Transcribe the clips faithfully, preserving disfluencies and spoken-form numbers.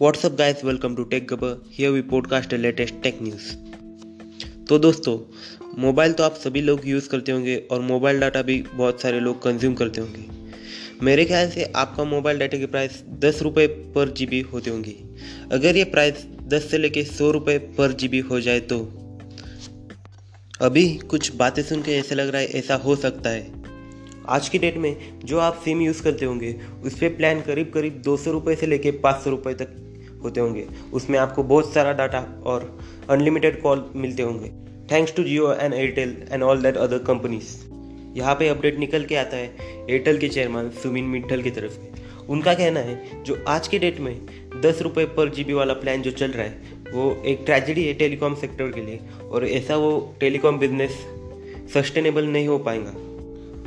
What's up guys, welcome to tech Gabbar. Here we podcast the latest tech news. तो दोस्तों, mobile तो आप सभी लोग यूज़ करते होंगे और मोबाइल डाटा भी बहुत सारे लोग कंज्यूम करते होंगे। मेरे ख्याल से आपका मोबाइल डाटा की प्राइस दस रुपये पर जी बी होते होंगे। अगर ये प्राइस दस से लेके सौ रुपये पर जी बी हो जाए तो अभी कुछ बातें सुन के ऐसा लग रहा है ऐसा हो सकता है। आज की डेट में जो आप सिम यूज़ करते होंगे उस पर प्लान करीब करीब दो सौ रुपये से लेके पाँच सौ रुपये तक होते होंगे। उसमें आपको बहुत सारा डाटा और अनलिमिटेड कॉल मिलते होंगे, thanks to Jio and Airtel and all that other companies. यहाँ पे अपडेट निकल के आता है एयरटेल के चेयरमैन सुमित मित्तल की तरफ से। उनका कहना है जो आज के डेट में दस रुपये पर जीबी वाला प्लान जो चल रहा है वो एक ट्रेजेडी है टेलीकॉम सेक्टर के लिए, और ऐसा वो टेलीकॉम बिजनेस सस्टेनेबल नहीं हो पाएगा।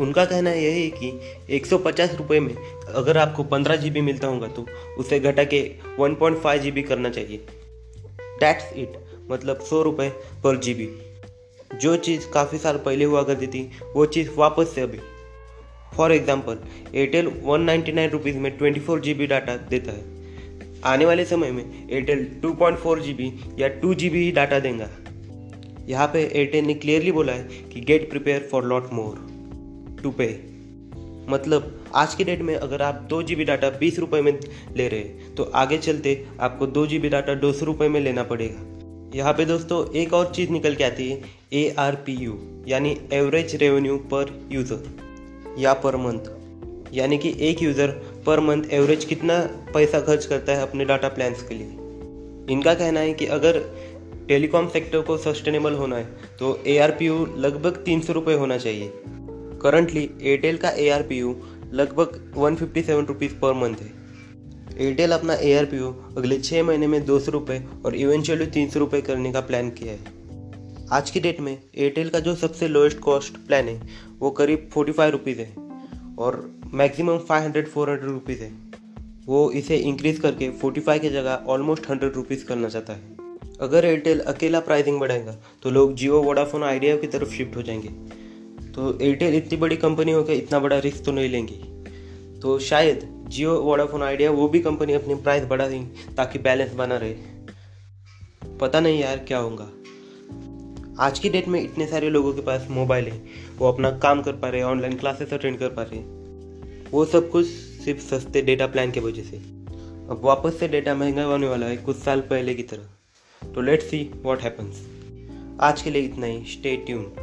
उनका कहना यह है कि एक सौ पचास रुपये में अगर आपको पंद्रह जीबी मिलता होगा तो उसे घटा के वन पॉइंट फाइव जीबी करना चाहिए, दैट्स इट। मतलब सौ रुपये पर जीबी। जो चीज़ काफ़ी साल पहले हुआ करती थी वो चीज़ वापस से अभी, for example Airtel one ninety nine rupees में ट्वेंटी फोर जीबी डाटा देता है। आने वाले समय में Airtel two point four GB या टू जीबी ही डाटा देगा। यहाँ पे एयरटेल ने क्लियरली बोला है कि get prepare for lot more to pay. मतलब आज की डेट में अगर आप दो जीबी डाटा बीस रुपये में ले रहे हैं तो आगे चलते आपको दो जीबी डाटा दो सौ रुपये में लेना पड़ेगा। यहाँ पे दोस्तों एक और चीज़ निकल के आती है, ए आर पी यू यानी एवरेज रेवेन्यू पर यूज़र या पर मंथ। यानी कि एक यूज़र पर मंथ एवरेज कितना पैसा खर्च करता है अपने डाटा प्लान्स के लिए। इनका कहना है कि अगर टेलीकॉम सेक्टर को सस्टेनेबल होना है तो ए आर पी यू लगभग तीन सौ रुपये होना चाहिए। करंटली एयरटेल का ए आर पी यू लगभग one fifty seven rupees per month है। एयरटेल अपना ए आर पी यू अगले छः महीने में दो सौ रुपये और इवेंचुअली तीन सौ रुपये करने का प्लान किया है। आज की डेट में एयरटेल का जो सबसे लोएस्ट कॉस्ट प्लान है वो करीब फोर्टी फाइव रुपीज़ है और maximum five hundred four hundred rupees है। वो इसे इंक्रीज़ करके फोर्टी फाइव की जगह ऑलमोस्ट हंड्रेड रुपीज़ करना चाहता है। अगर एयरटेल अकेला प्राइसिंग बढ़ाएगा तो लोग जियो वोडाफोन आइडिया की तरफ शिफ्ट हो जाएंगे। तो एयरटेल इतनी बड़ी कंपनी होकर इतना बड़ा रिस्क तो नहीं लेंगी। तो शायद जियो वोडाफोन आइडिया वो भी कंपनी अपनी प्राइस बढ़ा देंगी ताकि बैलेंस बना रहे। पता नहीं यार क्या होगा। आज की डेट में इतने सारे लोगों के पास मोबाइल है, वो अपना काम कर पा रहे हैं, ऑनलाइन क्लासेस अटेंड कर पा रहे हैं, वो सब कुछ सिर्फ सस्ते डेटा प्लान की वजह से। अब वापस से डेटा महंगा होने वाला है कुछ साल पहले की तरह। तो लेट्स सी व्हाट हैपन्स। आज के लिए इतना ही, स्टे ट्यून्ड।